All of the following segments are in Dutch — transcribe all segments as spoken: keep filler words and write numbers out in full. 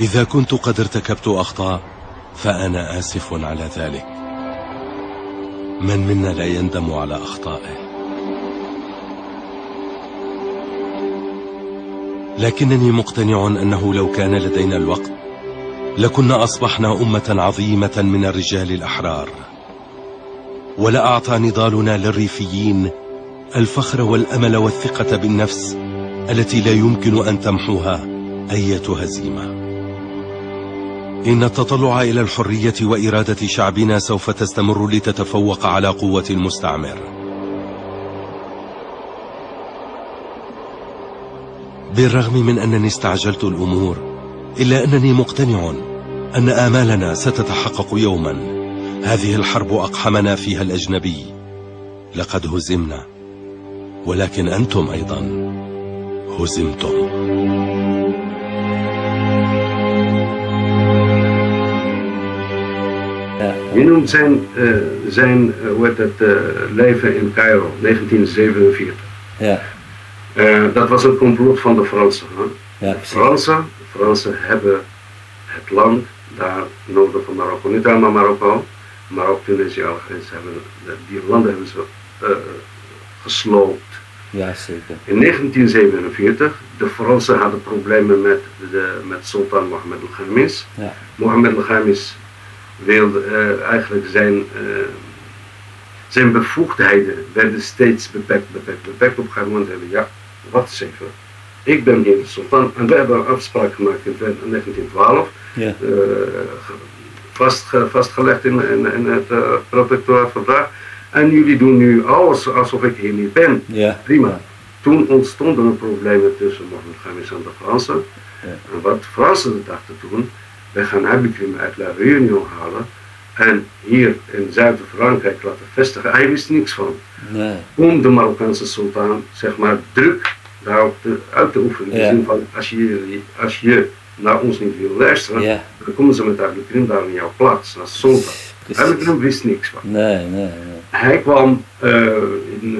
إذا كنت قد ارتكبت أخطاء فأنا آسف على ذلك. من منا لا يندم على أخطائه؟ لكنني مقتنع أنه لو كان لدينا الوقت لكنا أصبحنا أمة عظيمة من الرجال الأحرار، ولا أعطى نضالنا للريفيين الفخر والأمل والثقة بالنفس التي لا يمكن أن تمحوها أي هزيمة. إن التطلع إلى الحرية وإرادة شعبنا سوف تستمر لتتفوق على قوة المستعمر. بالرغم من أنني استعجلت الأمور إلا أنني مقتنع أن آمالنا ستتحقق يوما. هذه الحرب أقحمنا فيها الأجنبي، لقد هزمنا، ولكن أنتم أيضا هزمتم. Mimoun zijn, uh, zijn uh, wordt het, uh, leven in Cairo, negentien zevenenveertig. Ja. Uh, dat was een complot van de Fransen. Ja, de Fransen, de Fransen hebben het land daar noorden van Marokko, niet alleen maar Marokko, Marokko, Tunesië, Algerije, die landen hebben ze uh, gesloopt. Ja, zeker. In negentien zevenenveertig, de Fransen hadden problemen met, de, met Sultan Mohammed El-Khamis. Ja. Mohammed El-Khamis wilde uh, eigenlijk zijn, uh, zijn bevoegdheden werden steeds beperkt, beperkt, beperkt. Op een gegeven moment hebben ja, wat is even, ik ben hier de sultan en we hebben een afspraak gemaakt in negentien twaalf, ja. uh, vast, vastgelegd in, in, in het uh, protectoraat verdrag en jullie doen nu alles alsof ik hier niet ben, ja. Prima. Ja. Toen ontstonden er problemen tussen Mohammed El-Khamis en de Fransen, ja. En wat de Fransen dachten toen, we gaan Abd el-Krim uit La Réunion halen en hier in Zuid-Frankrijk laten vestigen. Hij wist niks van. Nee. Om de Marokkaanse sultan, zeg maar, druk daarop te, uit te oefenen. Ja. In de zin van, als je, als je naar ons niet wil luisteren, ja, dan komen ze met Abd el-Krim daar in jouw plaats, als sultan. Abd el-Krim wist niks van. Nee, nee, nee. Hij kwam uh, in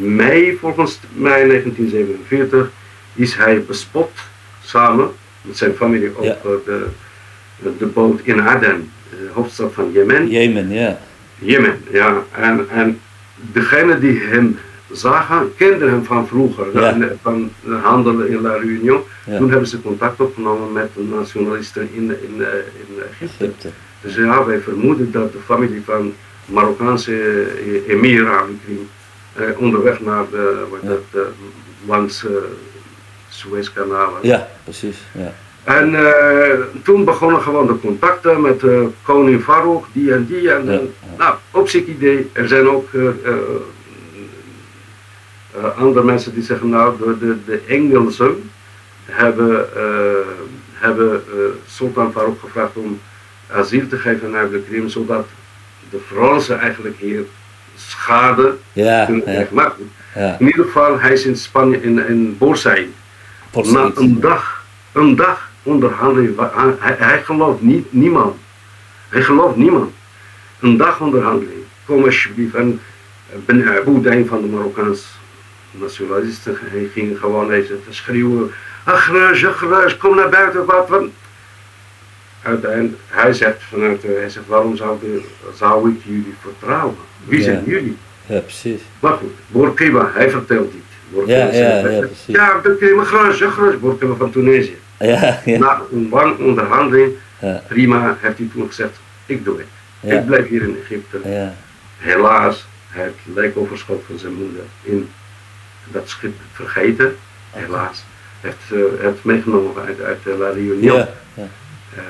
uh, mei, volgens mei negentien zevenenveertig, is hij bespot samen met zijn familie op, ja, de, de boot in Aden, de hoofdstad van Jemen. Jemen, ja. Jemen, ja. En, en degene die hem zagen, kenden hem van vroeger, ja, van handelen in La Réunion. Ja. Toen hebben ze contact opgenomen met de nationalisten in, in, in Egypte. Egypte. Dus ja, wij vermoeden dat de familie van Marokkaanse emir Abd el-Krim eh, onderweg naar de, wat ja, dat, de langs uh, Suezkanalen. Ja, precies. Ja. En uh, toen begonnen gewoon de contacten met uh, koning Farouk, die en die. En, ja, ja. Nou, op zich idee, er zijn ook uh, uh, uh, andere mensen die zeggen, nou, de, de, de Engelsen hebben, uh, hebben uh, Sultan Farouk gevraagd om asiel te geven naar de Krim, zodat de Fransen eigenlijk hier schade, ja, kunnen krijgen. Ja. Ja. In ieder geval, hij is in Spanje, in, in Borsay. Na een dag, een dag onderhandeling, hij, hij gelooft niet, niemand. Hij gelooft niemand. Een dag onderhandeling. Kom alsjeblieft. En Ben Abu, van de Marokkaanse nationalisten, hij ging gewoon eens schreeuwen. Agraj, agraj, kom naar buiten, wat van. Uiteindelijk, hij zegt vanuit, hij zegt, waarom zou, de, zou ik jullie vertrouwen? Wie zijn ja, jullie? Ja, precies. Maar goed, Bourguiba, hij vertelt dit. Ja, ja, ja, precies. Ja, ik ben helemaal groot, groot, Bourguiba van Tunesië. Ja, ja. Na een lang onderhandeling, ja, prima, heeft hij toen gezegd, ik doe het. Ja. Ik blijf hier in Egypte. Ja. Helaas, hij heeft het lijkoverschot van zijn moeder in dat schip vergeten. Helaas. Hij heeft uh, het meegenomen uit, uit La Réunion. Ja, ja. Uh,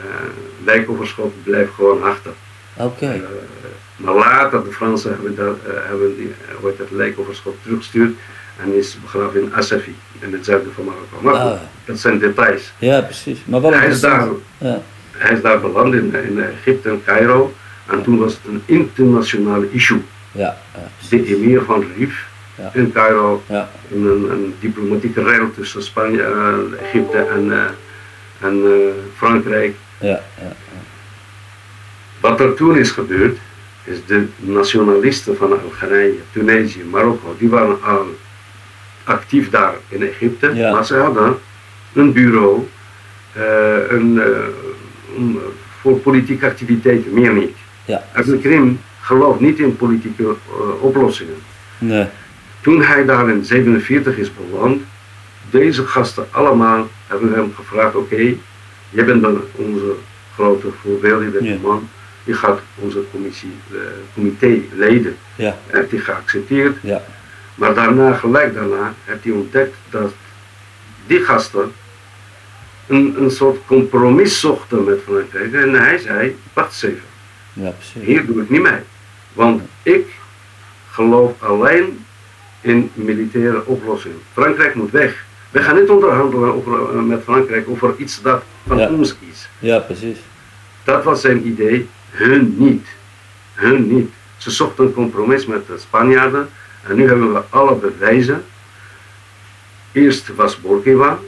lijkoverschot blijft gewoon achter. Oké. Okay. Uh, maar later, de Fransen hebben, dat, uh, hebben die, uh, het lijkoverschot teruggestuurd. En is begraven in Assafi, in het zuiden van Marokko. Maar ah, goed, dat zijn details. Ja, precies. Maar wel hij, is daar, ja, hij is daar beland in, in Egypte en Cairo. En ja, toen was het een internationale issue. Ja, ja, de emir van Rif, ja, in Cairo. Ja. In een, een diplomatieke ruil tussen Spanje, uh, Egypte en, uh, en uh, Frankrijk. Ja, ja, ja. Wat er toen is gebeurd, is de nationalisten van Algerije, Tunesië, Marokko, die waren al actief daar in Egypte, ja, maar ze hadden een bureau uh, een, uh, um, voor politieke activiteit, meer niet. Ja. Abd el-Krim gelooft niet in politieke uh, oplossingen. Nee. Toen hij daar in zevenenveertig is beland, deze gasten allemaal hebben hem gevraagd, oké, okay, jij bent dan onze grote voorbeeld, je bent ja. een man, je gaat onze commissie, uh, comité leiden. Ja. Heeft hij geaccepteerd, ja. maar daarna, gelijk daarna, heeft hij ontdekt dat die gasten een, een soort compromis zochten met Frankrijk en hij zei, wacht eens even, ja, hier doe ik niet mee, want ja. ik geloof alleen in militaire oplossing. Frankrijk moet weg. We gaan niet onderhandelen over, uh, met Frankrijk over iets dat van ja. ons is. Ja, precies. Dat was zijn idee. Hun niet. Hun niet. Ze zochten een compromis met de Spanjaarden en nu hebben we alle bewijzen. Eerst was Bourguiba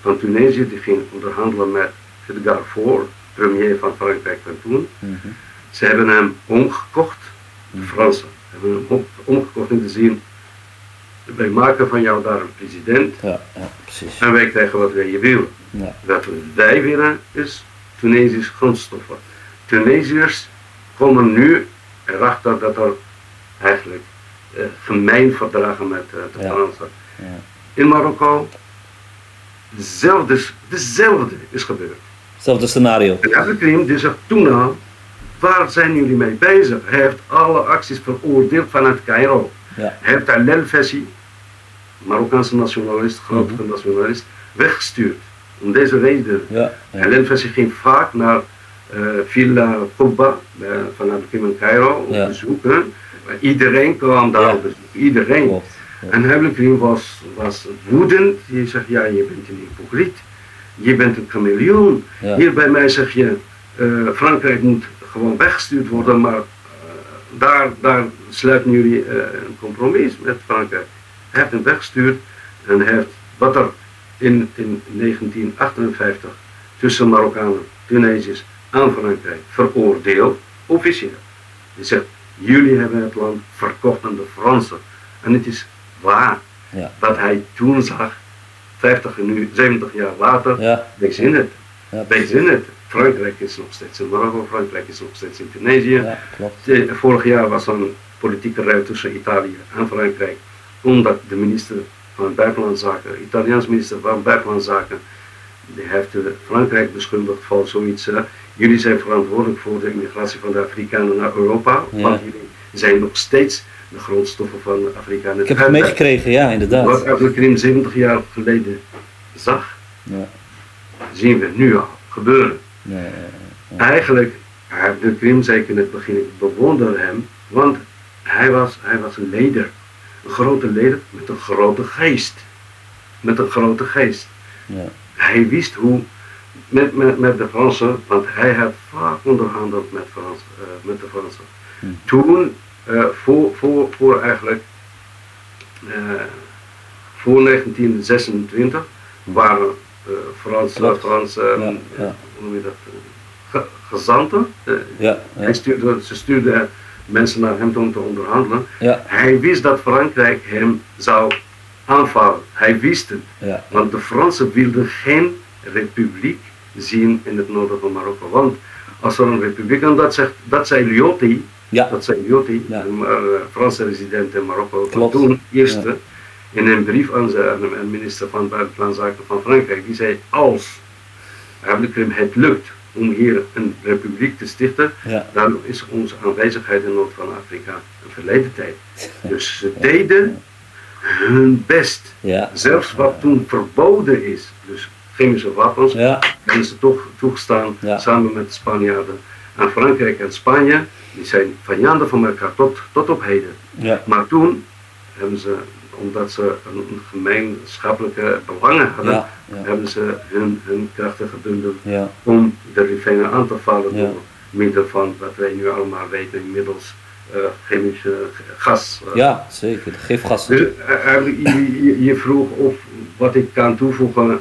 van Tunesië, die ging onderhandelen met Edgar Faure, premier van Frankrijk van toen. Mm-hmm. Ze hebben hem omgekocht, de Fransen hebben hem om, omgekocht in de zin, wij maken van jou daar een president ja, ja, precies. en wij krijgen wat wij willen. Ja. Wat wij willen is Tunesische grondstoffen. Tunesiërs komen nu erachter dat er eigenlijk eh, gemeen verdragen met eh, de ja. Fransen. Ja. In Marokko dezelfde, dezelfde is gebeurd. Hetzelfde scenario. En Abd el-Krim die zegt toen al, waar zijn jullie mee bezig? Hij heeft alle acties veroordeeld vanuit Cairo. Ja. Hij heeft Allal el-Fassi, Marokkaanse nationalist, grote mm-hmm. nationalist, weggestuurd. Om deze reden. Ja, ja. Allal el-Fassi ging vaak naar uh, Villa Qubba uh, van Abd el-Krim in Cairo ja. op bezoek. Hè? Iedereen kwam daar ja. op bezoek. Iedereen. Klopt, ja. En Abd el-Krim was, was woedend. Je zegt, ja, je bent een hypocriet. Je bent een chameleon. Ja. Hier bij mij zeg je, uh, Frankrijk moet gewoon weggestuurd worden, maar Daar, daar sluiten jullie uh, een compromis met Frankrijk. Hij heeft hem weggestuurd en heeft wat er in, in negentien achtenvijftig tussen Marokkanen, Tunesiërs en Frankrijk veroordeeld, officieel. Hij zegt, jullie hebben het land verkocht aan de Fransen. En het is waar ja. dat hij toen zag, vijftig en nu, zeventig jaar later, ja. wij zien het. Ja, wij zien het. Frankrijk is nog steeds in Marokko, Frankrijk is nog steeds in Tunesië. Ja, klopt. Vorig jaar was er een politieke ruil tussen Italië en Frankrijk, omdat de minister van Buitenlandse Zaken, Italiaans minister van Buitenlandse Zaken, die heeft Frankrijk beschuldigd van zoiets. Uh, jullie zijn verantwoordelijk voor de immigratie van de Afrikanen naar Europa, ja. want jullie zijn nog steeds de grondstoffen van de Afrikanen. Ik heb het meegekregen, ja, inderdaad. Wat Abd el-Krim zeventig jaar geleden zag, ja. zien we nu al gebeuren. Nee, nee, nee. Eigenlijk, Abd el-Krim zei ik in het begin, ik bewonder hem, want hij was, hij was een leider. Een grote leider met een grote geest. Met een grote geest. Ja. Hij wist hoe, met, met, met de Fransen, want hij had vaak onderhandeld met, Frans, uh, met de Fransen. Hm. Toen, uh, voor, voor, voor eigenlijk, uh, voor negentien zesentwintig, waren Uh, Franse, Franse ja, ja. hoe noem je dat, ge, gezanten. Uh, ja, ja. Hij stuurde, ze stuurden mensen naar hem om te onderhandelen. Ja. Hij wist dat Frankrijk hem zou aanvallen. Hij wist het. Ja, ja. Want de Fransen wilden geen republiek zien in het noorden van Marokko. Want als er een republiek, en dat, zegt, dat zei Lyautey, ja. dat zei Lyautey, ja. de uh, Franse resident in Marokko, van toen eerste. Ja. In een brief aan de minister van Buitenlandse Zaken van Frankrijk, die zei, als Abd el-Krim het lukt om hier een republiek te stichten, ja. dan is onze aanwezigheid in Noord van Afrika een verleden tijd. Dus ze deden hun best. Ja. Zelfs wat toen verboden is, dus chemische wapens, ja. hebben ze toch toegestaan ja. samen met de Spanjaarden. En Frankrijk en Spanje, die zijn vijanden van elkaar tot, tot op heden. Ja. Maar toen hebben ze, omdat ze een gemeenschappelijke belangen hadden, ja, ja. hebben ze hun, hun krachten gebundeld ja. om de rivijnen aan te vallen ja. door middel van wat wij nu allemaal weten, inmiddels uh, chemische uh, gas. Uh. Ja, zeker, gifgassen. Dus, uh, je, je, je vroeg of wat ik kan toevoegen,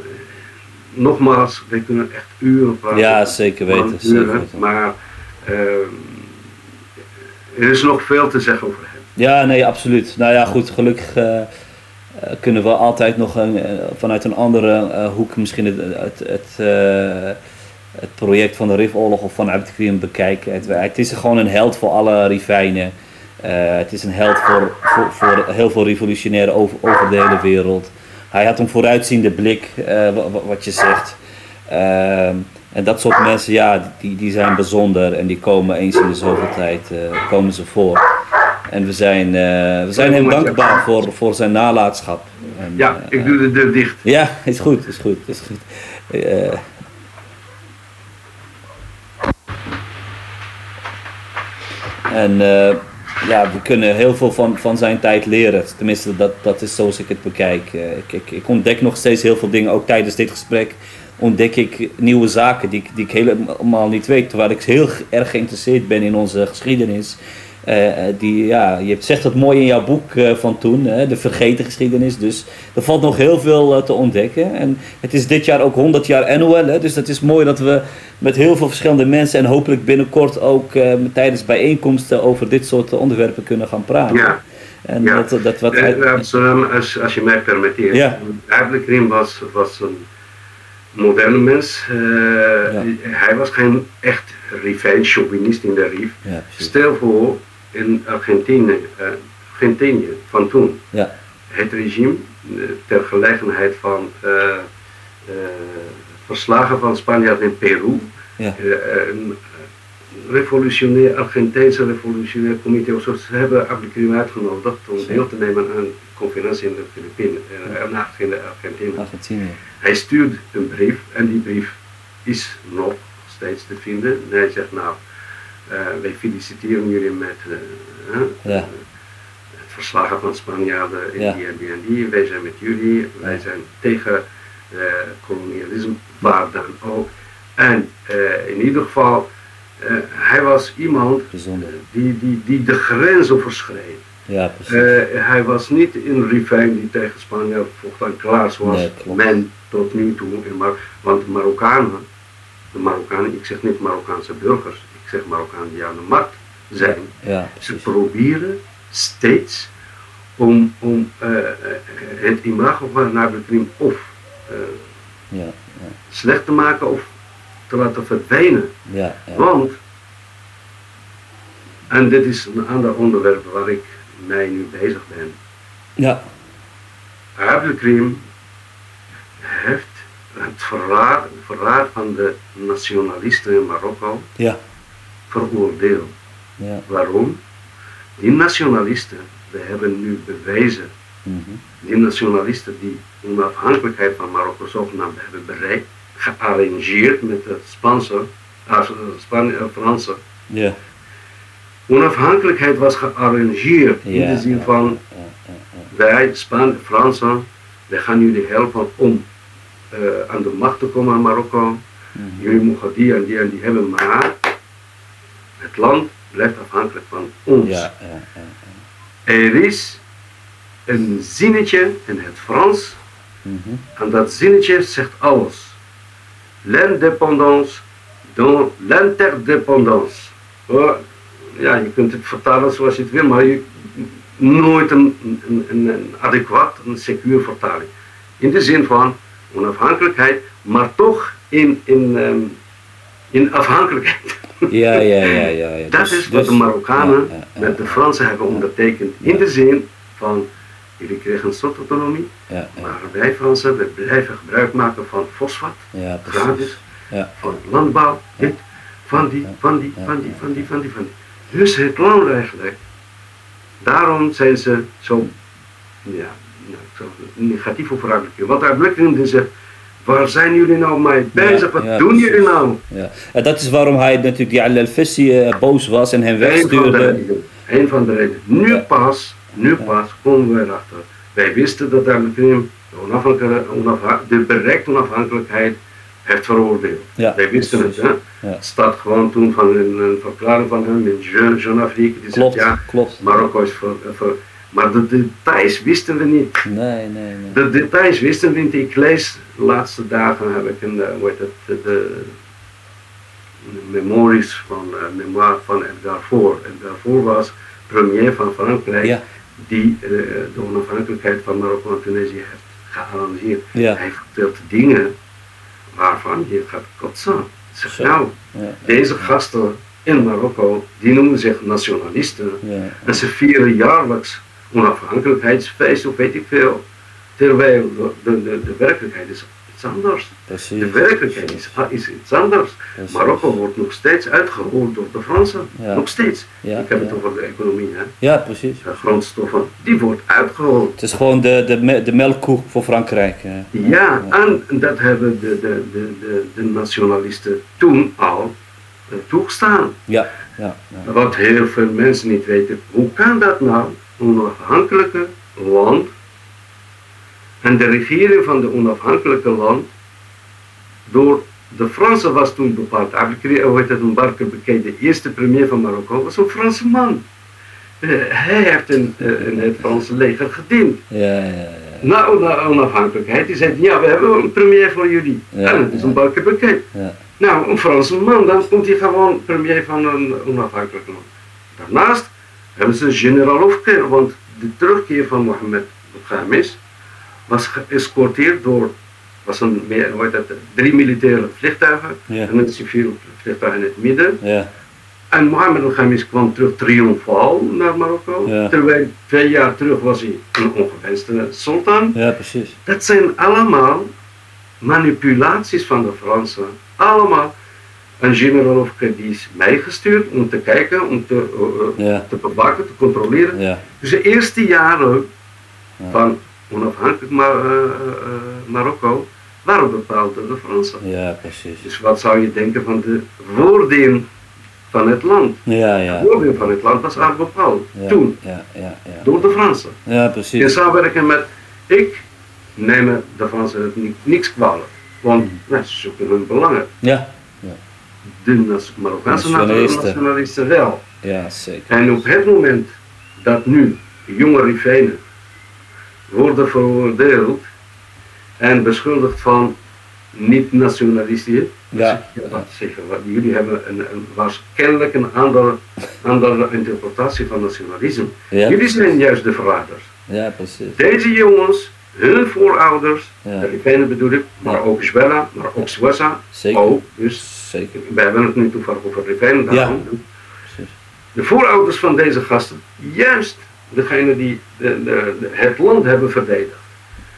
nogmaals, wij kunnen echt uren praten. Ja, zeker weten. Zeker weten. Maar uh, er is nog veel te zeggen over hem. Ja, nee, absoluut. Nou ja, goed, gelukkig uh, uh, kunnen we altijd nog een, uh, vanuit een andere uh, hoek misschien het, het, het, uh, het project van de Rifoorlog of van Abd el-Krim bekijken. Het, het is gewoon een held voor alle rivijnen. Uh, het is een held voor, voor, voor heel veel revolutionairen over, over de hele wereld. Hij had een vooruitziende blik, uh, wat, wat je zegt. Uh, en dat soort mensen, ja, die, die zijn bijzonder en die komen eens in de zoveel tijd, uh, komen ze voor. En we zijn, uh, we zijn hem dankbaar voor, voor zijn nalatenschap. En, ja, ik doe de deur dicht. Uh, ja, is goed, is goed, is goed. Uh, en uh, ja, we kunnen heel veel van, van zijn tijd leren. Tenminste, dat, dat is zoals ik het bekijk. Uh, ik, ik, ik ontdek nog steeds heel veel dingen, ook tijdens dit gesprek. Ontdek ik nieuwe zaken die, die ik helemaal niet weet, terwijl ik heel erg geïnteresseerd ben in onze geschiedenis. Uh, die, ja, je zegt het mooi in jouw boek uh, van toen, hè, de vergeten geschiedenis. Dus er valt nog heel veel uh, te ontdekken. En het is dit jaar ook honderd jaar N O L, hè, dus dat is mooi dat we met heel veel verschillende mensen en hopelijk binnenkort ook uh, tijdens bijeenkomsten over dit soort uh, onderwerpen kunnen gaan praten. Ja. En ja. Dat, dat wat hij... als, als, als je mij permitteert. Ja. Abd el-Krim was, was een moderne mens, uh, ja. Hij was geen echt rivijn, chauvinist in de rif. Ja, stel voor in Argentinië, uh, Argentinië van toen, ja. Het regime uh, ter gelegenheid van uh, uh, verslagen van Spanjaarden in Peru, ja. uh, een revolutionair, Argentijnse revolutionair comité of zo, ze hebben Abd el-Krim uitgenodigd om deel te nemen aan conferentie in de Filipijnen en ja. in Argentinië. Argentinië. Hij stuurt een brief en die brief is nog steeds te vinden. En hij zegt nou, uh, wij feliciteren jullie met uh, ja. uh, het verslagen van Spanjaarden in ja. die en die en die. Wij zijn met jullie, ja. wij zijn tegen uh, kolonialisme, waar dan ook. En uh, in ieder geval, uh, hij was iemand die, die, die de grens overschreed. Ja, uh, hij was niet een rivijn die tegen Spanje vocht en klaar was, nee, men tot nu toe. Mar want de Marokkanen, de Marokkanen, ik zeg niet Marokkaanse burgers, ik zeg Marokkanen die aan de markt zijn. Ja, ja, ze proberen steeds om, om uh, het imago van Abd el-Krim of uh, ja, ja. slecht te maken of te laten verdwijnen. Ja, ja. Want, en dit is een ander onderwerp waar ik mij nu bezig ben. Ja. Abd el-Krim heeft het verraad, het verraad van de nationalisten in Marokko ja. veroordeeld. Ja. Waarom? Die nationalisten, we hebben nu bewezen, mm-hmm. die nationalisten die onafhankelijkheid van Marokko zogenaamd hebben bereikt, gearrangeerd met de Spanse, ah, Span- eh, Fransen. Ja. Onafhankelijkheid was gearrangeerd ja, in de zin van ja, ja, ja, ja. wij, Spanjaarden, Fransen, wij gaan jullie helpen om uh, aan de macht te komen aan Marokko. Mm-hmm. Jullie mogen die en die en die hebben, maar het land blijft afhankelijk van ons. Ja, ja, ja, ja. Er is een zinnetje in het Frans mm-hmm. en dat zinnetje zegt alles. L'indépendance dans l'interdépendance. Oh. Ja, je kunt het vertalen zoals je het wil, maar je, nooit een, een, een, een adequaat, een secuur vertaling. In de zin van onafhankelijkheid, maar toch in, in, um, in afhankelijkheid. Ja, ja, ja, ja, ja. Dat dus, is wat dus, de Marokkanen ja, ja, ja, met de Fransen hebben ondertekend. Ja. In de zin van, jullie kregen een soort autonomie, ja, ja. maar wij Fransen, we blijven gebruik maken van fosfat, ja, gratis, ja. van landbouw, ja. dit, van die, van die, van die, van die, van die, van die. Dus het land eigenlijk, daarom zijn ze zo, ja, zo negatief over Abd el-Krim. Want Abd el-Krim zegt, waar zijn jullie nou mee bezig, ja, wat ja, doen precies. jullie nou? Ja. En dat is waarom hij natuurlijk die Allal el-Fassi uh, boos was en hem wegstuurde. Een van de redenen. Nu ja. pas, nu ja. pas komen we erachter. Wij wisten dat Abd el-Krim de, de bereikte onafhankelijkheid heeft veroordeeld. Ja. Wij wisten het, hè? Ja. Het staat gewoon toen van een, een verklaring van hem in Jeune-Afrique, die klopt, zegt ja, klopt. Marokko is voor, voor... Maar de details wisten we niet. Nee, nee, nee. De details wisten we niet. Ik lees, de laatste dagen heb ik een, hoe heet het, de, de, de memoires van, de memoir van Edgar Faure. Edgar Faure was premier van Frankrijk, ja. die uh, de onafhankelijkheid van Marokko en Tunesië heeft gearrangeerd. Ja. Hij vertelt dingen waarvan je gaat kotsen. Zeg nou, ja, ja. Deze gasten in Marokko, die noemen zich nationalisten. Ja, ja. En ze vieren jaarlijks onafhankelijkheidsfeest of weet ik veel. Terwijl de, de, de, de werkelijkheid is iets anders. Precies. De werkelijkheid is, is iets anders. Precies. Marokko wordt nog steeds uitgeroerd door de Fransen. Ja. Nog steeds. Ja, ik heb ja. het over de economie. Hè? Ja, precies. De grondstoffen, die wordt uitgeroerd. Het is gewoon de, de, de melkkoek voor Frankrijk. Hè? Ja, ja, en dat hebben de, de, de, de, de nationalisten toen al uh, toegestaan. Ja. Ja, ja. Wat heel veel mensen niet weten. Hoe kan dat nou? Een onafhankelijke land. En de regering van de onafhankelijke land, door de Fransen was toen bepaald. Abd el-Barke bekend, de eerste premier van Marokko, was een Franse man. Uh, hij heeft in, uh, in het Franse leger gediend. Ja, ja, ja. Na de onafhankelijkheid, die zei, ja, we hebben een premier voor jullie. Ja, en het is een Barke bekend. Ja. Nou, een Franse man, dan komt hij gewoon premier van een onafhankelijk land. Daarnaast hebben ze een generaal opkeer, want de terugkeer van Mohammed El-Khamis was geëscorteerd door was een, meer, hoe heet dat, drie militaire vliegtuigen yeah. en een civiel vliegtuig in het midden. Yeah. En Mohammed El-Khamis kwam terug triomfaal naar Marokko, yeah. terwijl twee jaar terug was hij een ongewenste sultan. Ja, precies. Dat zijn allemaal manipulaties van de Fransen. Allemaal. Een generaal die is meegestuurd om te kijken, om te, uh, yeah. te bewaken, te controleren. Yeah. Dus de eerste jaren yeah. van onafhankelijk Mar uh, uh, Marokko waren bepaald door de Fransen. Ja, precies. Dus wat zou je denken van de wording van het land? Ja, ja. De wording van het land was al bepaald ja, toen, ja, ja, ja. door de Fransen. Ja, precies. In samenwerking met, ik neem de Fransen ni niks kwalijk, want mm. nou, ze zoeken hun belangen. Ja. ja. De Marokkaanse nationalisten. nationalisten wel. Ja, zeker. En op het moment dat nu jonge rivenen worden veroordeeld en beschuldigd van niet-nationalisten. Ja. Wat zeggen, wat, jullie hebben een, een, waarschijnlijk een andere, andere interpretatie van nationalisme. Ja. Jullie zijn juist de verraders. Ja, precies. Deze jongens, hun voorouders, ja. de Rivenen bedoel ik, maar ja. ook Zwella, maar ook Zwessa, zeker. Ook, dus zeker. We hebben het nu toevallig over Rivenen daarom. Ja. Precies. De voorouders van deze gasten, juist. Degene die de, de, de, het land hebben verdedigd.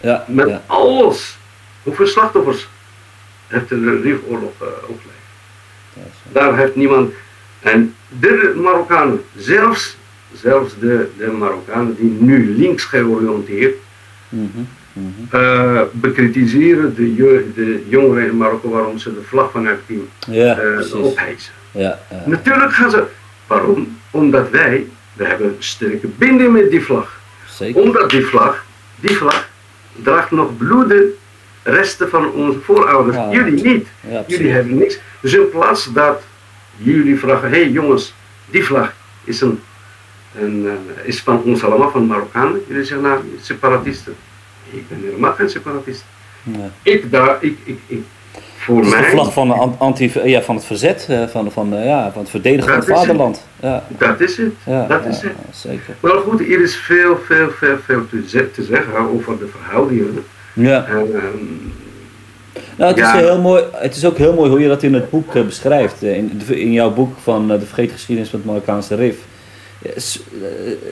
Ja, Met ja. alles. Hoeveel slachtoffers heeft de Rif-oorlog uh, opgeleverd? Ja, daar heeft niemand. En de Marokkanen, zelfs, zelfs de, de Marokkanen die nu links georiënteerd mm-hmm, mm-hmm. uh, bekritiseren de, de jongeren in Marokko waarom ze de vlag van Hakim ja, uh, ophijzen. Ja, ja. Natuurlijk gaan ze. Waarom? Omdat wij. We hebben een sterke binding met die vlag. Zeker. Omdat die vlag, die vlag draagt nog bloeden, resten van onze voorouders. Ja, jullie niet. Ja, jullie hebben niks. Dus in plaats dat jullie vragen, hé hey jongens, die vlag is, een, een, uh, is van ons allemaal, van Marokkanen. Jullie zeggen, nou, separatisten. Ik ben helemaal geen separatist. Nee. Ik daar, ik, ik, ik. Voor dus mij, de vlag van, de anti, ja, van het verzet, van, van, ja, van het verdedigen van het vaderland. Ja. Dat is het, ja, dat ja, is het. Ja, zeker. Maar goed, er is veel, veel, veel, veel te, te zeggen over de verhoudingen. Ja. En, um, nou, het, ja. is heel mooi, het is ook heel mooi hoe je dat in het boek uh, beschrijft. In, in jouw boek van uh, De Vergeten Geschiedenis van het Marokkaanse Rif. Yes,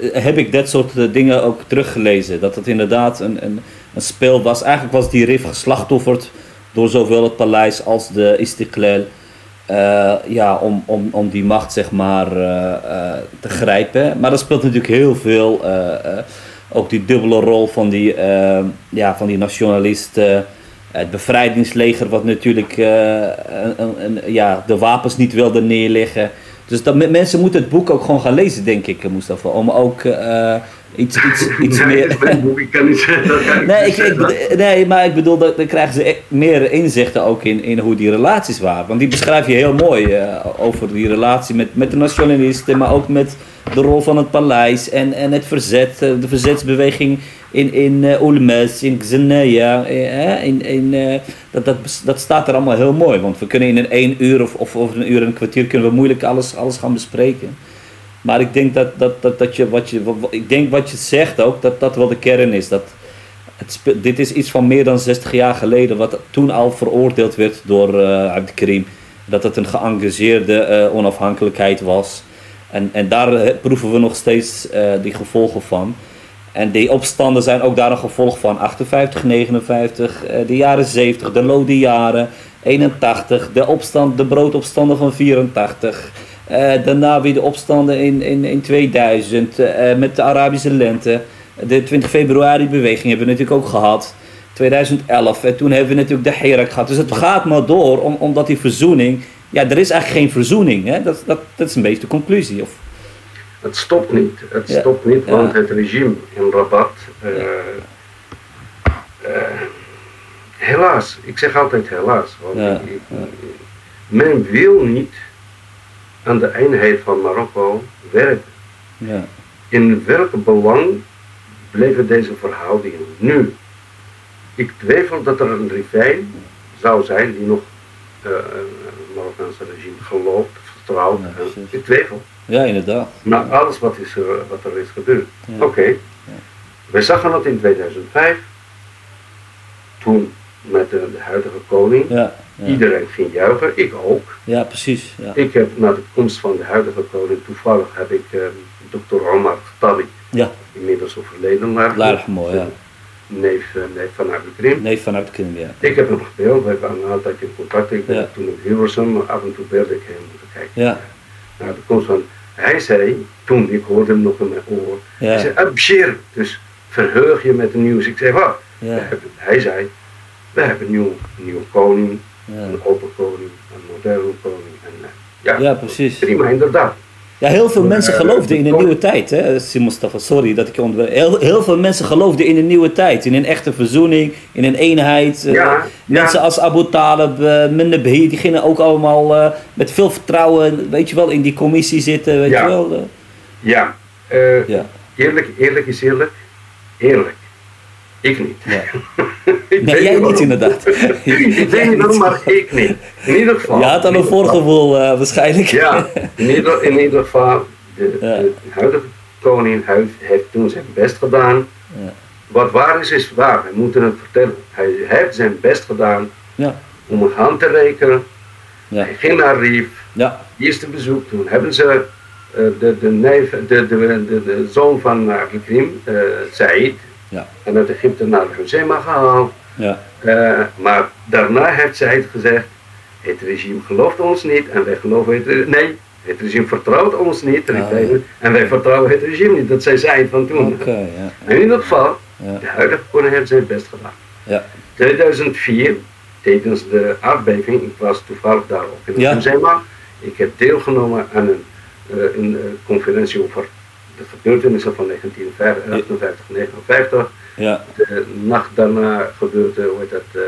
uh, heb ik dat soort uh, dingen ook teruggelezen. Dat het inderdaad een, een, een spel was. Eigenlijk was die Rif geslachtofferd door zowel het paleis als de Istiklal, uh, ja, om, om, om die macht zeg maar uh, uh, te grijpen. Maar dat speelt natuurlijk heel veel, uh, uh, ook die dubbele rol van die, uh, ja, van die nationalisten, het bevrijdingsleger wat natuurlijk uh, een, een, ja, de wapens niet wilde neerleggen. Dus dat, mensen moeten het boek ook gewoon gaan lezen, denk ik, Mustafa, om ook uh, iets, iets, iets nee, meer... Ik kan niet zeggen, dat kan ik nee, niet ik, zeggen. Ik, nee, maar ik bedoel, dan krijgen ze meer inzichten ook in, in hoe die relaties waren. Want die beschrijf je heel mooi, uh, over die relatie met, met de nationalisten, maar ook met de rol van het paleis en, en het verzet, de verzetsbeweging in, in uh, Olmes, in Xenia, uh, in, in, uh, dat, dat, dat staat er allemaal heel mooi. Want we kunnen in een één uur of, of over een uur en een kwartier kunnen we moeilijk alles, alles gaan bespreken. Maar ik denk dat, dat, dat, dat je, wat je, wat, ik denk wat je zegt ook, dat dat wel de kern is. Dat het, dit is iets van meer dan zestig jaar geleden, wat toen al veroordeeld werd door uh, Abd el-Krim. Dat het een geëngageerde uh, onafhankelijkheid was. En, en daar uh, proeven we nog steeds uh, die gevolgen van. En die opstanden zijn ook daar een gevolg van. achtenvijftig, negenenvijftig, uh, de jaren zeventig, de lode jaren, eenentachtig, de, opstand, de broodopstanden van vierentachtig. Uh, daarna weer de opstanden in, in, in tweeduizend, uh, met de Arabische lente. De twintig februari beweging hebben we natuurlijk ook gehad. tweeduizend elf, en toen hebben we natuurlijk de Hirak gehad. Dus het gaat maar door, om, omdat die verzoening... Ja, er is eigenlijk geen verzoening. Hè? Dat, dat, dat is een beetje de conclusie. Of... Het stopt niet. Het ja. stopt niet, want ja. het regime in Rabat... Uh, ja. uh, helaas, ik zeg altijd helaas. Want ja. ik, ik, ja. men wil niet aan de eenheid van Marokko werken. Ja. In welk belang bleven deze verhoudingen nu? Ik twijfel dat er een rivijn zou zijn die nog uh, het Marokkaanse regime gelooft, vertrouwt. Ja, en ik twijfel. Ja, inderdaad. Na ja. alles wat, is, uh, wat er is gebeurd. Ja. Oké. Okay. Ja. We zagen dat in tweeduizend vijf, toen met de, de huidige koning, ja. Ja. iedereen ging juichen, ik ook. Ja, precies. Ja. Ik heb na de komst van de huidige koning, toevallig heb ik uh, dokter Omar Taliq, ja. inmiddels overleden, maar... Larham Sesha, ja. Neef, neef van Abd el-Krim. Neef van Abd el-Krim, ja. Ik heb hem gebeld, we hebben een aantal keer contact. Ik ben ja. toen op Hilversum, maar af en toe belde ik hem om te kijken. Ja. Nou, de komst van, hij zei, toen, ik hoorde hem nog in mijn oor. Ja. Hij zei, abshir, dus verheug je met het nieuws. Ik zei, wat? Ja. Hebben, hij zei, we hebben een nieuw, nieuw koning, ja. een open koning, een moderne koning. En, ja, ja, precies. Prima, inderdaad. Ja, heel veel mensen geloofden in een nieuwe tijd, hè, Mustafa, sorry dat ik je onderwerp. Heel, heel veel mensen geloofden in een nieuwe tijd, in een echte verzoening, in een eenheid. Ja, uh, ja. Mensen als Abu Talib, uh, Menabhi, die gingen ook allemaal uh, met veel vertrouwen, weet je wel, in die commissie zitten, weet ja. je wel. Uh. Ja, uh, ja. Eerlijk, eerlijk is eerlijk, eerlijk. Ik niet. Ja. ik nee, jij niet inderdaad. ik weet niet, maar ik niet. In ieder geval. Je had al een voorgevoel uh, waarschijnlijk. Ja, in ieder, in ieder geval. De, ja. de huidige koning heeft toen zijn best gedaan. Ja. Wat waar is, is waar. We moeten het vertellen. Hij heeft zijn best gedaan ja. om een hand te rekenen. Ja. Hij ging naar Rief. Ja. Eerste bezoek. Toen hebben ze uh, de, de, neef, de, de, de, de, de zoon van Abd el-Krim, uh, Zaid. Ja. En uit Egypte naar Hoceima gehaald. Ja. Uh, maar daarna heeft zij het gezegd, het regime gelooft ons niet en wij geloven het regime. Nee, het regime vertrouwt ons niet ah, ja. en wij vertrouwen het regime niet. Dat zij zei van toen. Okay, ja. En in ieder geval, ja. de huidige koning heeft zijn best gedaan. Ja. tweeduizend vier, tijdens de aardbeving, ik was toevallig daar ook in ja. Hoceima. Ik heb deelgenomen aan een, uh, een uh, conferentie over de gebeurtenissen van negentien achtenvijftig negenenvijftig, ja. de nacht daarna gebeurde, hoe heet dat, um,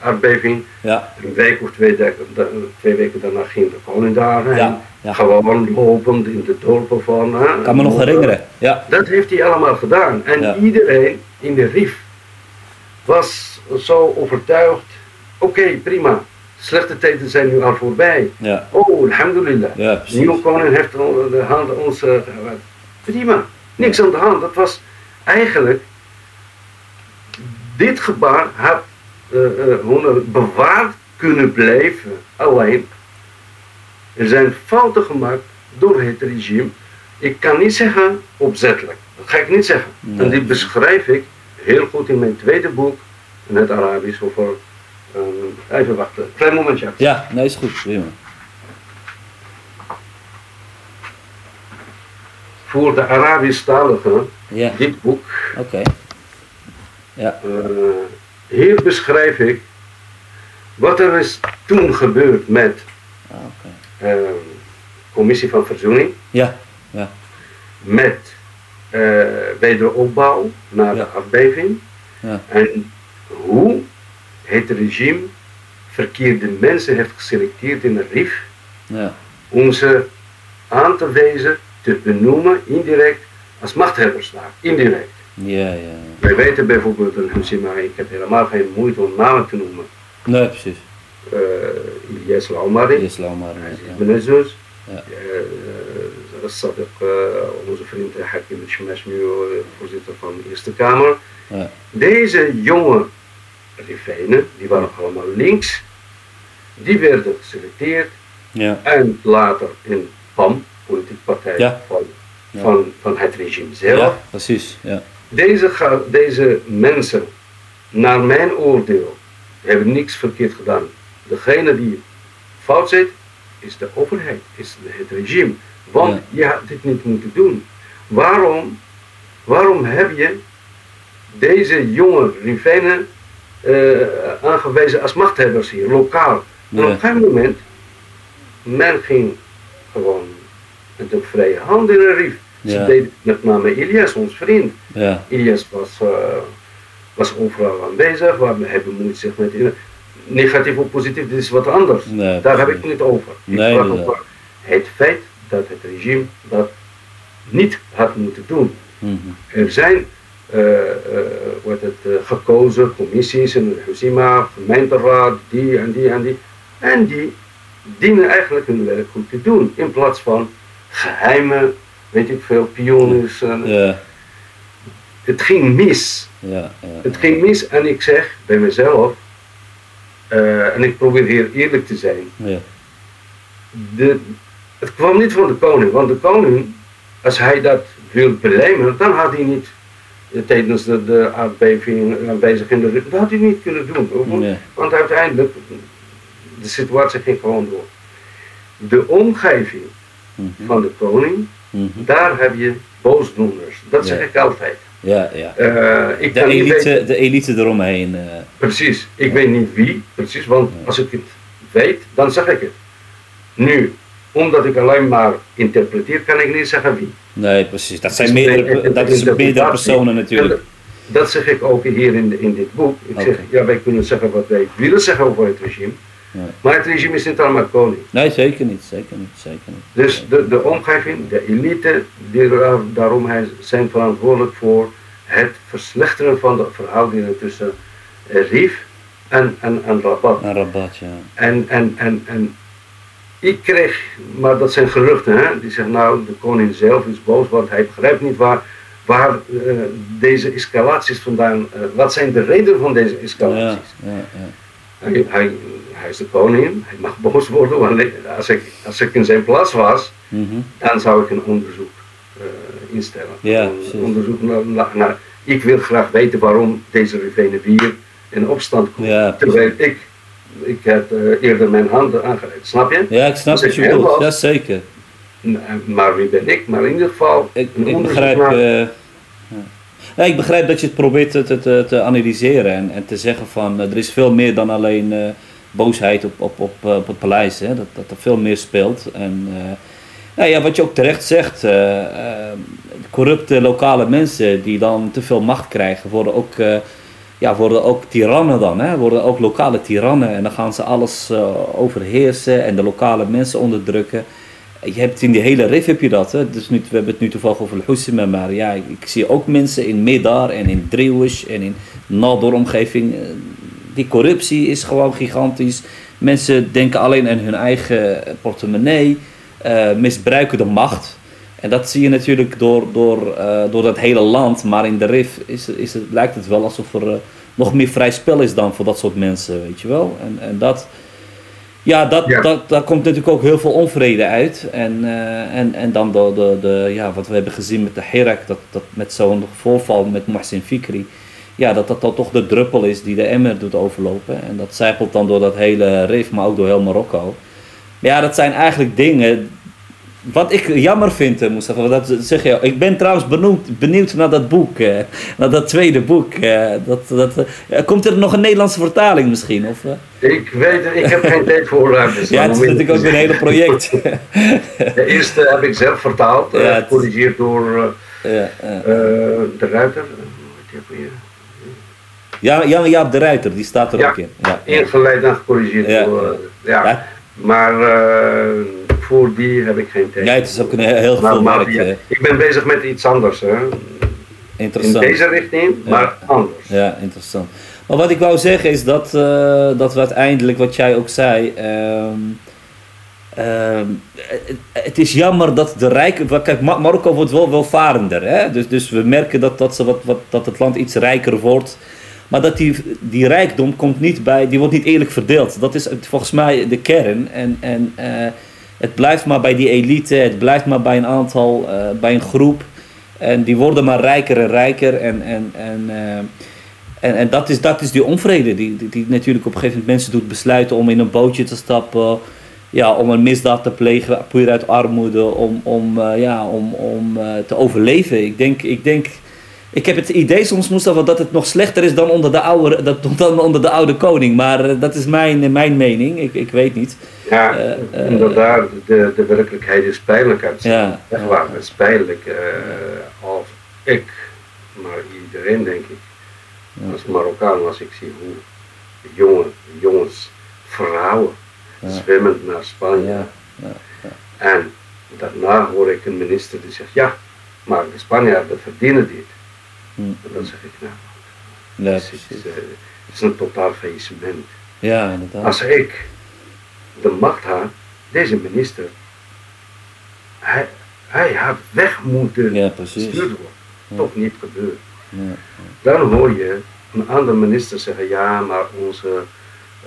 aardbeving. Ja. Een week of twee, de, twee weken daarna ging de koning daarheen. Ja. Ja. Gewoon lopend in de dorpen van. Hè, kan me nog herinneren. Ja. Dat heeft hij allemaal gedaan. En ja. iedereen in de Rif was zo overtuigd, oké, okay, prima. Slechte tijden zijn nu al voorbij. Ja. Oh, alhamdulillah. Ja, de nieuwe koning heeft de hand ons. Uh, Prima, niks aan de hand. Dat was eigenlijk, dit gebaar had uh, uh, bewaard kunnen blijven. Alleen, er zijn fouten gemaakt door het regime. Ik kan niet zeggen opzettelijk, dat ga ik niet zeggen. Nee. En dit beschrijf ik heel goed in mijn tweede boek, in het Arabisch, over, um, even wachten, klein momentje. Ja, nee, is goed, prima. Voor de Arabisch-taligen, yeah. dit boek. Okay. Yeah. Uh, hier beschrijf ik wat er is toen gebeurd met de okay. uh, Commissie van Verzoening, yeah. Yeah. met uh, wederopbouw na yeah. de aardbeving yeah. en hoe het regime verkeerde mensen heeft geselecteerd in een Rif yeah. om ze aan te wijzen, te benoemen, indirect, als machthebbers daar, indirect. Ja, ja, ja. Wij weten bijvoorbeeld, een Hoceima, ik heb helemaal geen moeite om namen te noemen. Nee, precies. Uh, Ilyas Lamari. Ilyas Lamari, ja. Hij is mijn zus. Ja. Uh, السابق onze vriend Hakim de Shemesh, nu voorzitter van de Eerste Kamer. Ja. Deze jonge rivijnen, die waren allemaal links, die werden geselecteerd, ja, en later in P A M, politieke partij, ja, van, ja, van, van het regime zelf. Ja, precies. Ja. Deze, ga, deze mensen, naar mijn oordeel, hebben niks verkeerd gedaan. Degene die fout zit, is de overheid, is het regime. Want, ja, je had dit niet moeten doen. Waarom, waarom heb je deze jonge rivijnen uh, aangewezen als machthebbers hier, lokaal? Ja. En op een gegeven moment, men ging gewoon met een vrije hand in een rief. Ja. Ze deden met name Ilyas, ons vriend. Ja. Ilyas was, uh, was overal aanwezig, maar hij bemoeit zich met negatief of positief, dit is wat anders. Nee, daar heb ik het niet over. Ik nee, vraag over het feit dat het regime dat niet had moeten doen. Mm-hmm. Er zijn uh, uh, wordt het, uh, gekozen commissies in Hoceima, gemeenteraad, die en die en die. En die dienen eigenlijk hun werk goed te doen, in plaats van geheime, weet ik veel, pioniers. En, yeah. Het ging mis. Yeah, yeah, het ging mis en ik zeg bij mezelf, Uh, en ik probeer hier eerlijk te zijn. Ja. De, het kwam niet van de koning, want de koning, als hij dat wil belemmeren, dan had hij niet uh, tijdens de, de aardbeving aanwezig in de rug, dat had hij niet kunnen doen. Nee. Want uiteindelijk, de situatie ging gewoon door. De omgeving, mm-hmm, van de koning, mm-hmm, daar heb je boosdoeners. Dat, ja, zeg ik altijd. Ja, ja. Uh, ik de, elite, weten, de elite eromheen. Uh, precies, ik, ja, weet niet wie, precies, want, ja, als ik het weet, dan zeg ik het. Nu, omdat ik alleen maar interpreteer, kan ik niet zeggen wie. Nee, precies, dat zijn dus meerdere, dat is meerdere personen natuurlijk. Dat, dat zeg ik ook hier in, de, in dit boek. Ik okay. zeg, ja, wij kunnen zeggen wat wij willen zeggen over het regime, ja, maar het regime is niet allemaal koning. Nee, zeker niet, zeker niet, zeker niet. Dus de, de omgeving, de elite, die daarom zijn verantwoordelijk voor het verslechteren van de verhoudingen tussen Rif en, en, en Rabat. En Rabat, ja. En, en, en, en ik kreeg, maar dat zijn geruchten, hè, die zeggen nou, de koning zelf is boos, want hij begrijpt niet waar, waar uh, deze escalaties vandaan, uh, wat zijn de redenen van deze escalaties. Ja, ja, ja. Hij, hij, hij is de koning, hij mag boos worden, want als ik, als ik in zijn plaats was, mm-hmm, dan zou ik een onderzoek uh, instellen. Yeah, een onderzoek naar, naar, ik wil graag weten waarom deze rivijnen hier in opstand komt. Yeah, terwijl ik, ik heb uh, eerder mijn handen aangereikt, snap je? Ja, ik snap het je bedoelt, ja zeker. Maar wie ben ik? Maar in ieder geval, ik, ik begrijp. Naar, uh... Ja, ik begrijp dat je het probeert te, te, te analyseren en, en te zeggen van er is veel meer dan alleen uh, boosheid op, op, op, op het paleis, hè? Dat, dat er veel meer speelt. En uh, nou ja, wat je ook terecht zegt, uh, uh, corrupte lokale mensen die dan te veel macht krijgen worden ook, uh, ja, worden ook tirannen dan, hè? Worden ook lokale tirannen en dan gaan ze alles uh, overheersen en de lokale mensen onderdrukken. Je hebt in die hele rif heb je dat, hè? Dus nu, we hebben het nu toevallig over Hoceima, maar ja, ik, ik zie ook mensen in Midar en in Drewes en in Nador omgeving. Die corruptie is gewoon gigantisch. Mensen denken alleen aan hun eigen portemonnee, uh, misbruiken de macht. En dat zie je natuurlijk door, door, uh, door dat hele land, maar in de rif is, is het, lijkt het wel alsof er uh, nog meer vrij spel is dan voor dat soort mensen, weet je wel. En, en dat... Ja, dat, ja. Dat, daar komt natuurlijk ook heel veel onvrede uit. En, uh, en, en dan de, de, de, ja, wat we hebben gezien met de Hirak, dat, dat met zo'n voorval met Mohsin Fikri, ja, dat, dat dat toch de druppel is die de emmer doet overlopen. En dat zijpelt dan door dat hele rif, maar ook door heel Marokko. Maar ja, dat zijn eigenlijk dingen, wat ik jammer vind, Mustafa, dat zeg je. Ik ben trouwens benoemd, benieuwd naar dat boek, eh, naar dat tweede boek. Eh, dat, dat, eh, komt er nog een Nederlandse vertaling misschien? Of, eh? Ik weet het, ik heb geen tijd voor ruimte. Ja, het is natuurlijk ook een hele project. De eerste heb ik zelf vertaald, gecorrigeerd ja, uh, door uh, ja, ja. Uh, de Ruiter. Ja, Jan Jaap de Ruiter, die staat er ja, ook in. Ja, ingeleid en gecorrigeerd ja. door... Uh, ja. Ja. Maar uh, voor die heb ik geen tijd. Ja, het is ook een heel maar, veel maar, werk. Ja, ik ben bezig met iets anders. Hè. Interessant. In deze richting, ja. maar anders. Ja, interessant. Maar wat ik wou zeggen is dat, uh, dat we uiteindelijk, wat jij ook zei, uh, Uh, het is jammer dat de rijken... Kijk, Marokko wordt wel welvarender. Hè? Dus, dus we merken dat, dat, ze wat, wat, dat het land iets rijker wordt. Maar dat die, die rijkdom komt niet bij... Die wordt niet eerlijk verdeeld. Dat is volgens mij de kern. En, en uh, het blijft maar bij die elite. Het blijft maar bij een aantal, uh, bij een groep. En die worden maar rijker en rijker. En, en, en, uh, en, en dat, is, dat is die onvrede die, die, die natuurlijk op een gegeven moment mensen doet besluiten om in een bootje te stappen... Ja, om een misdaad te plegen, puur uit armoede, om, om, uh, ja, om, om uh, te overleven. Ik denk, ik denk, ik heb het idee soms, Mustafa, dat het nog slechter is dan onder de oude, dat, dan onder de oude koning. Maar uh, dat is mijn, mijn mening, ik, ik weet niet. Ja, uh, inderdaad, uh, de, de werkelijkheid is pijnlijk uit. Ja, echt waar, het is pijnlijk. Uh, als ik, maar iedereen denk ik, als Marokkaan, als ik zie hoe jongen, jongens, vrouwen, ja. Zwemmend naar Spanje. Ja, ja, ja. En daarna hoor ik een minister die zegt, ja, maar de Spanjaarden verdienen dit. Mm. En dan zeg ik, nou, ja, het, is, uh, het is een totaal faillissement. Ja, inderdaad. Als ik de macht had, deze minister, hij, hij had weg moeten ja, gestuurd worden. Ja. Toch niet gebeurd. Ja, ja. Dan hoor je een andere minister zeggen, ja, maar onze...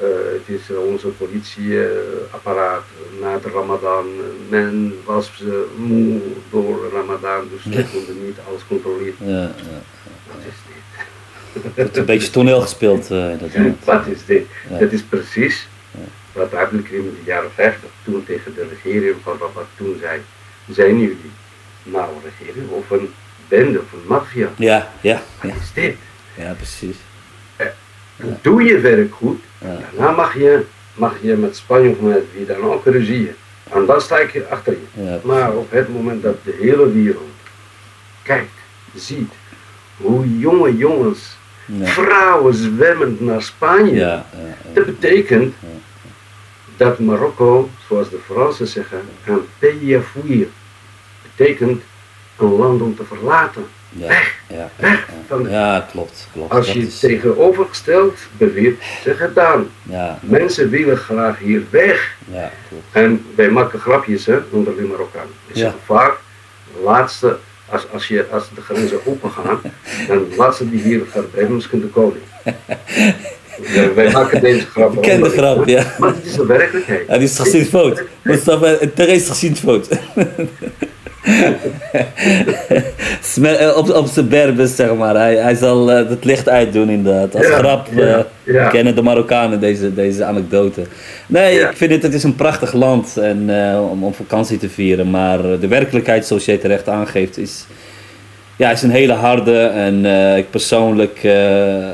Uh, het is uh, onze politieapparaat uh, na de Ramadan. Men was uh, moe door Ramadan, dus ja. Ze konden niet alles controleren. Ja, ja, ja. Wat is dit? Het wordt een beetje toneel gespeeld. Uh, inderdaad. Wat is dit? Ja. Dat is precies wat Abd el-Krim in de jaren vijftig toen tegen de regering van Rabat toen zei. Zijn jullie nou een regering of een bende of een maffia? Ja, ja. Wat ja. is dit? Ja, precies. Uh, ja. Doe je werk goed. Ja. Daarna mag je, mag je met Spanje of met wie dan ook ruzieën. En dan sta ik hier achter je. Ja. Maar op het moment dat de hele wereld kijkt, ziet hoe jonge jongens, ja. vrouwen zwemmend naar Spanje. Ja. Ja. Ja. Dat betekent ja. dat Marokko, zoals de Fransen zeggen, een pays à fuir. Betekent een land om te verlaten. Ja, weg, ja, weg van de... Ja, klopt, klopt. Als je is... tegenovergesteld beweert, zeg het dan. Ja, mensen willen graag hier weg. Ja, klopt. En wij maken grapjes, hè, onder de Marokkanen. Het is ja. vaak, laatste, als, als, je, als de grenzen open gaan, dan de laatste die hier gaat bij ons kunnen koning. Ja, wij maken deze grap. Bekende grap, ja. Maar het is de werkelijkheid. Ja, die is gezien fout. Terre is gezien fout. op, op zijn Berbers, zeg maar. Hij, hij zal uh, het licht uitdoen, inderdaad. Als ja, grap uh, ja, ja. kennen de Marokkanen deze, deze anekdote. Nee, ja. ik vind het, het is een prachtig land en, uh, om, om vakantie te vieren. Maar de werkelijkheid, zoals jij terecht aangeeft, is, ja, is een hele harde. En uh, ik persoonlijk uh, uh,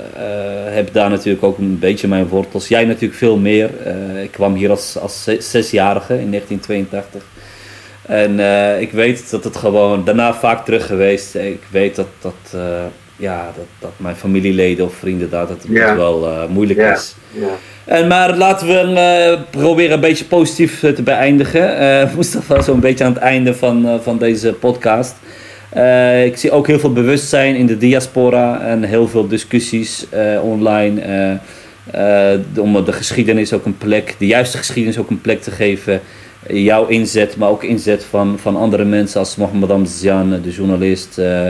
heb daar natuurlijk ook een beetje mijn wortels. Jij natuurlijk veel meer. Uh, ik kwam hier als, als zesjarige in negentien tweeëntachtig. En uh, ik weet dat het gewoon daarna vaak terug geweest. Ik weet dat, dat, uh, ja, dat, dat mijn familieleden of vrienden daar dat het yeah. wel uh, moeilijk yeah. is. Yeah. En, maar laten we uh, proberen een beetje positief uh, te beëindigen. Uh, Mustafa, zo'n beetje aan het einde van, uh, van deze podcast. Uh, ik zie ook heel veel bewustzijn in de diaspora en heel veel discussies uh, online. Uh, uh, om de geschiedenis ook een plek, de juiste geschiedenis ook een plek te geven. Jouw inzet, maar ook inzet van, van andere mensen als Mohamed Amzian, de journalist, uh,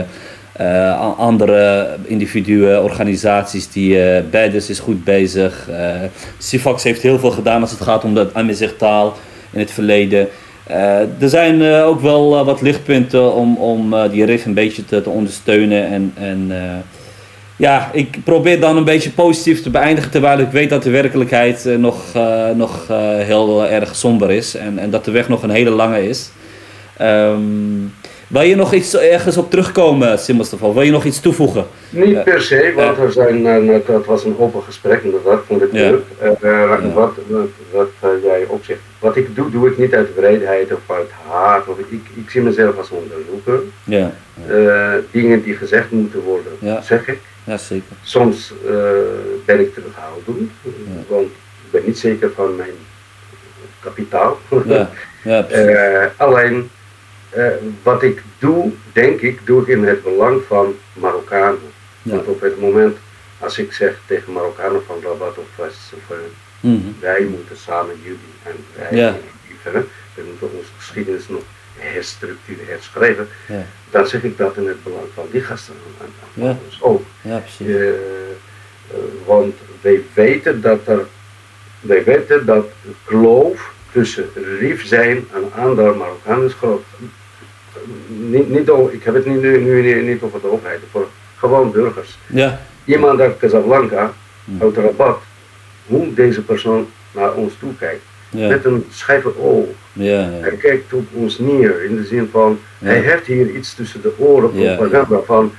uh, andere individuen, organisaties, die uh, Badis is goed bezig. Uh, Sifax heeft heel veel gedaan als het gaat om de Amharic-taal in het verleden. Uh, er zijn uh, ook wel uh, wat lichtpunten om, om uh, die R I F een beetje te, te ondersteunen en... en uh, ja, ik probeer dan een beetje positief te beëindigen, terwijl ik weet dat de werkelijkheid nog, uh, nog uh, heel erg somber is en, en dat de weg nog een hele lange is. Um, wil je nog iets ergens op terugkomen, Mustafa? Wil je nog iets toevoegen? Niet per se, want er zijn, uh, het was een open gesprek inderdaad van de club. Ja. Uh, wat, wat, wat uh, jij op zegt. Wat ik doe, doe ik niet uit wreedheid of uit haat. Of ik, ik zie mezelf als onderzoeker. Ja. Uh, dingen die gezegd moeten worden, ja. zeg ik. Ja, zeker. Soms uh, ben ik terughoudend, ja. want ik ben niet zeker van mijn kapitaal. Ja. Ja, uh, alleen, uh, wat ik doe, denk ik, doe ik in het belang van Marokkanen. Ja. Want op het moment, als ik zeg tegen Marokkanen van Rabat of West, of, uh, mm-hmm. wij moeten samen jullie en wij ja. hè, we moeten onze geschiedenis nog herstructureren, herschrijven, ja. Dan zeg ik dat in het belang van die gasten aan, aan ja. ons ook. Ja, precies. Uh, want wij weten dat er, wij weten dat de kloof tussen Rif zijn en andere Marokkanen is groot. Niet, niet over, ik heb het niet, nu, nu niet over de overheid, voor gewoon burgers. Ja. Iemand uit Casablanca, uit Rabat, hoe deze persoon naar ons toe kijkt. Ja. Met een schijven oog. Ja, ja. Hij kijkt op ons neer, in de zin van, ja. hij heeft hier iets tussen de oren van ja, propaganda, ja. van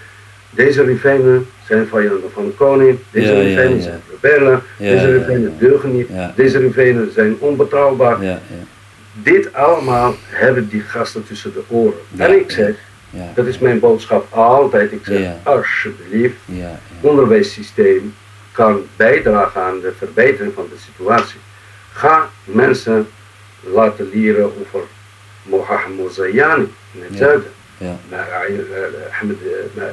deze rivijnen zijn vijanden van de koning, deze ja, rivijnen ja, ja. zijn rebellen, ja, deze rivijnen ja, ja. deugen niet, ja. deze rivijnen zijn onbetrouwbaar. Ja, ja. Dit allemaal hebben die gasten tussen de oren. Ja, en ik zeg, ja, ja, dat is mijn boodschap altijd, ik zeg, ja. alsjeblieft, ja, ja. onderwijssysteem kan bijdragen aan de verbetering van de situatie. Ga mensen laten leren over Mohammed Amzian in het ja, zuiden, ja. Ahmed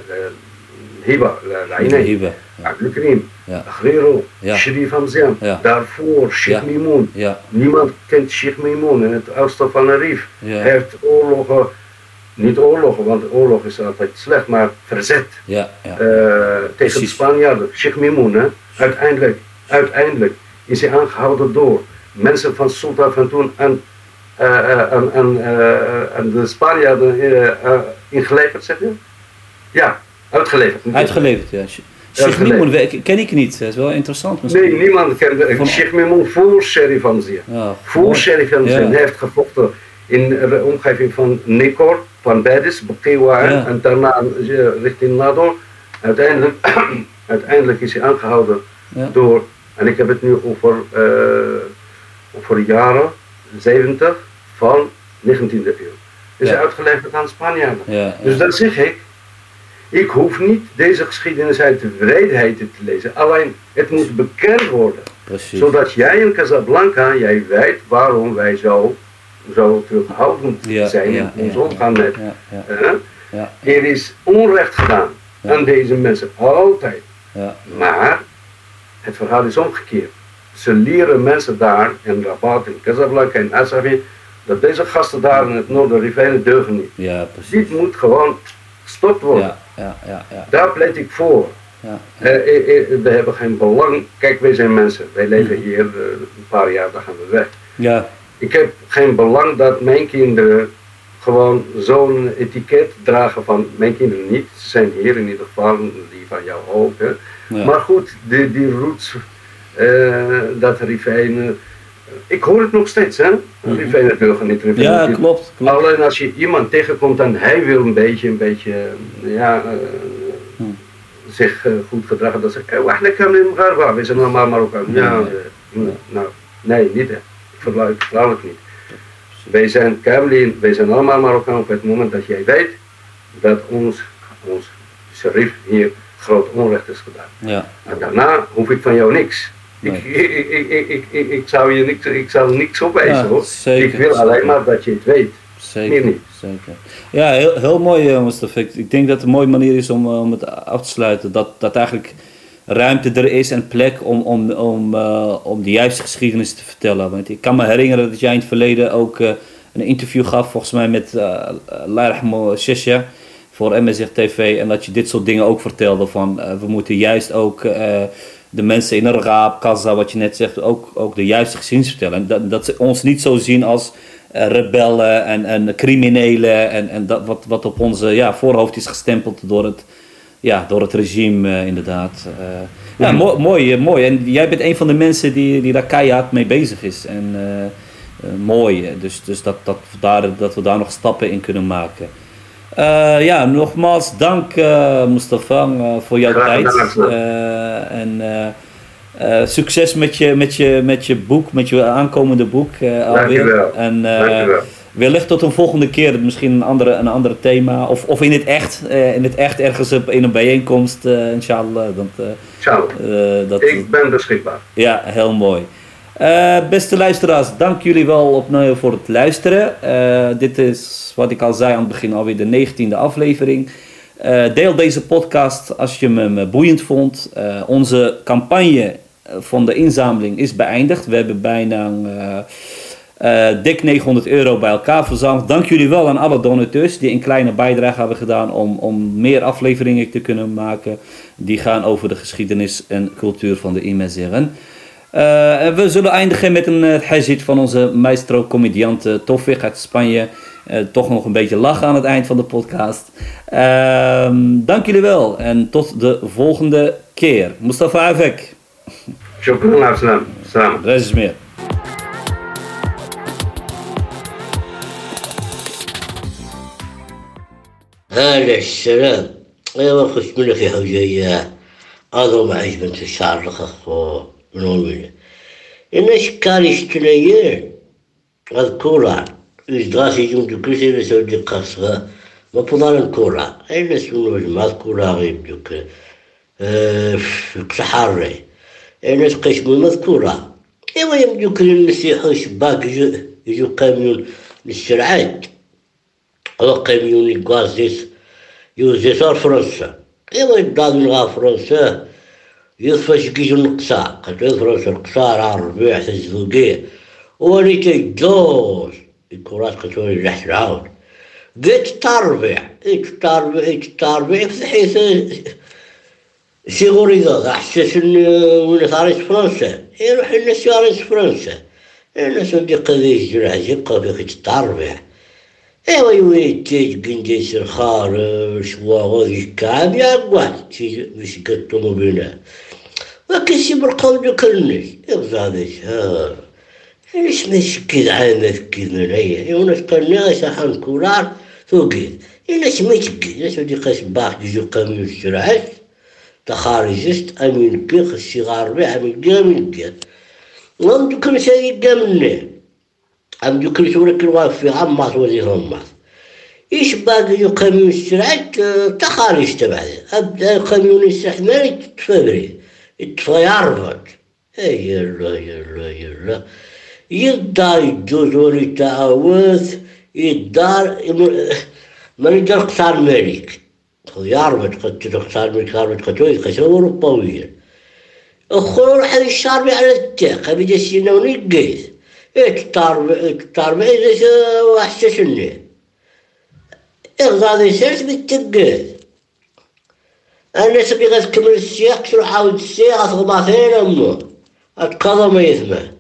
El-Hiba, La Réunion, Abd el-Krim, Agrero, Sherif Amzian, daarvoor Sheikh Mimoun. Ja. Niemand kent Sheikh Mimoun in het oosten van de Rif. Ja. Hij heeft oorlogen, niet oorlogen, want oorlog is altijd slecht, maar verzet ja, ja. Uh, tegen de Spanjaarden. Sheikh Mimoun, hè? uiteindelijk, uiteindelijk. is hij aangehouden door mensen van Sultan van toen en, uh, uh, en, en, uh, en de Spanjaarden uh, uh, ingeleverd, zeg je? Ja, uitgeleverd. Niet uitgeleverd, ja. Sheikh Mimoun ken ik niet, dat is wel interessant misschien. Nee, niemand kende van... Sheikh Mimoun voor Sherif Amzian. Ja, voor Sherif Amzian. Ja. Hij heeft gevochten in de omgeving van Nekor, van Badis, Bourguiba ja. en daarna richting Nador. Uiteindelijk, uiteindelijk is hij aangehouden ja. door. En ik heb het nu over, uh, over jaren zeventig van negentiende eeuw. Is ja. uitgeleverd aan Spanjaarden. Ja, ja. Dus dan zeg ik, ik hoef niet deze geschiedenis uit de wreedheid te lezen. Alleen, het moet bekend worden. Precies. Zodat jij in Casablanca, jij weet waarom wij zo, zo terughoudend ja, zijn ja, in ons ja, omgaan ja, met. Ja, ja, ja. Ja, ja. Er is onrecht gedaan ja. aan deze mensen, altijd. Ja. Maar... het verhaal is omgekeerd. Ze leren mensen daar in Rabat, in Casablanca, in Essaouira, dat deze gasten daar in het noorden rivijnen deugen niet. Ja, dit moet gewoon gestopt worden. Ja, ja, ja, ja. Daar pleit ik voor. Ja, ja. Eh, eh, eh, we hebben geen belang. Kijk, wij zijn mensen. Wij leven ja. hier eh, een paar jaar, dan gaan we weg. Ja. Ik heb geen belang dat mijn kinderen gewoon zo'n etiket dragen van mijn kinderen niet. Ze zijn hier in ieder geval, die van jou ook. Hè. Ja. Maar goed, die, die roots, uh, dat rivijnen, ik hoor het nog steeds, hè? Mm-hmm. Rivijnen deugen niet, rivijnen ja, klopt, klopt. Alleen als je iemand tegenkomt en hij wil een beetje, een beetje, ja, uh, mm. zich uh, goed gedragen, dan zeg ik, eh, wacht, ik kan in Garba, we zijn allemaal Marokkaan. Ja, ja, nee. Uh, nou, nee, niet hè, ik vertrouw het niet. Wij zijn Kamerlin, wij zijn allemaal Marokkaan op het moment dat jij weet dat ons, ons sherif hier groot onrecht is gedaan. Ja. En daarna hoef ik van jou niks. Nee. Ik, ik, ik, ik, ik, ik zou je niks, ik zou niks opwijzen ja, hoor. Zeker, ik wil alleen zeker. maar dat je het weet. Zeker. Niet. zeker. Ja, heel, heel mooi Mustafa. Ik denk dat het een mooie manier is om, om het af te sluiten. Dat, dat eigenlijk ruimte er is en plek om, om, om, uh, om de juiste geschiedenis te vertellen. Want ik kan me herinneren dat jij in het verleden ook uh, een interview gaf volgens mij met uh, Larham Sesha voor M S G T V en dat je dit soort dingen ook vertelde van uh, we moeten juist ook uh, de mensen in de Raab, Gaza, wat je net zegt, ook, ook de juiste geschiedenis vertellen. En dat, dat ze ons niet zo zien als uh, rebellen en, en criminelen en, en dat wat, wat op onze ja, voorhoofd is gestempeld door het Ja, door het regime uh, inderdaad. Uh, ja, ja. Mooi, mooi, mooi. En jij bent een van de mensen die, die daar keihard mee bezig is. En uh, uh, mooi. Dus, dus dat, dat, daar, dat we daar nog stappen in kunnen maken. Uh, ja, nogmaals dank uh, Mustafa uh, voor jouw ja, tijd. Uh, en uh, uh, succes met je, met, je, met je boek, met je aankomende boek. Uh, alweer. En, uh, dank je wel. Wellicht tot een volgende keer, misschien een andere, een andere thema. Of, of in het echt, eh, in het echt ergens op, in een bijeenkomst, uh, inshallah. Dat, uh, inshallah. Uh, dat, ik ben beschikbaar. Ja, heel mooi. Uh, beste luisteraars, dank jullie wel opnieuw voor het luisteren. Uh, dit is, wat ik al zei aan het begin, alweer de negentiende aflevering. Uh, deel deze podcast als je hem boeiend vond. Uh, onze campagne van de inzameling is beëindigd. We hebben bijna... Uh, Uh, dik negenhonderd euro bij elkaar verzameld. Dank jullie wel aan alle donateurs die een kleine bijdrage hebben gedaan om, om meer afleveringen te kunnen maken. Die gaan over de geschiedenis en cultuur van de Imazeren. Uh, we zullen eindigen met een hajit uh, van onze maestro-comediant uh, Tofik uit Spanje. Uh, toch nog een beetje lachen aan het eind van de podcast. Uh, dank jullie wel en tot de volgende keer. Mustafa Afek. Shukran, salam. Salam. Reis meer. هلا السلام. ايوا خش منك يا حجيه اضرب معيش بنت الشعر لخفو من وين انا شكاري شتليه الكولا الدراسي يوجد كل شيء يسوي قصه ما بضل الكولا اين اسمه المذكوره غيبك الصحاري اين قش المذكوره ايوا يمدوك المسيح شباك يجو قاميون للشرعات القاميون القاسيس يوزيسار فرنسا إذا يبدأ منها فرنسا يصفش كيجو القصاع قد يفرنسا القصاع على الربيع تزفوقيه واني تجدوز الكرات قطوري لحت العود قيت التاربع إيت التاربع إيت التاربع فتحيث سيغوري ذا أحسس وين ثاريس فرنسا يروح إلنا سياريس فرنسا إلنا صديق ذي جرع جيبقى بيخيت التاربع ايوا يويتي جنديس الخار شواغو الكعب يا قوات مش كتمو بنا وكسي بالقول يكلني ابزاديش ها ايش نشكي عامه كنريه وانا قلنا شحال كولار فوقي الا سميتك الا شو دي قاش باخ ديجو قاميو الشرعات تخارجت امين بيخ الصغار بها من جامل ديال وانت كل شيء جاملني عم يكرش ولك الوافي عمّاس وزير عمّاس إيش باقي يقاميون السرعات تخارج تبعي أبدأ يقاميون السحمال تفبري تفاي عرفت أي الله يا الله يا الله يدار يجوز ولي تعاوث يدار من يدار قصار مالك يعرفت قد تقصار مالك عرفت قد ويقشر ورباوية أخوة حبي الشعر على التاقة بدأ سينوني القيد اكتر اكتر ما اذا وحششني اغضى الشرط بالتقال انا سبي غتكمل السياق تروح عاود السياق غتغمى فين امه هاد كذا ما يسمع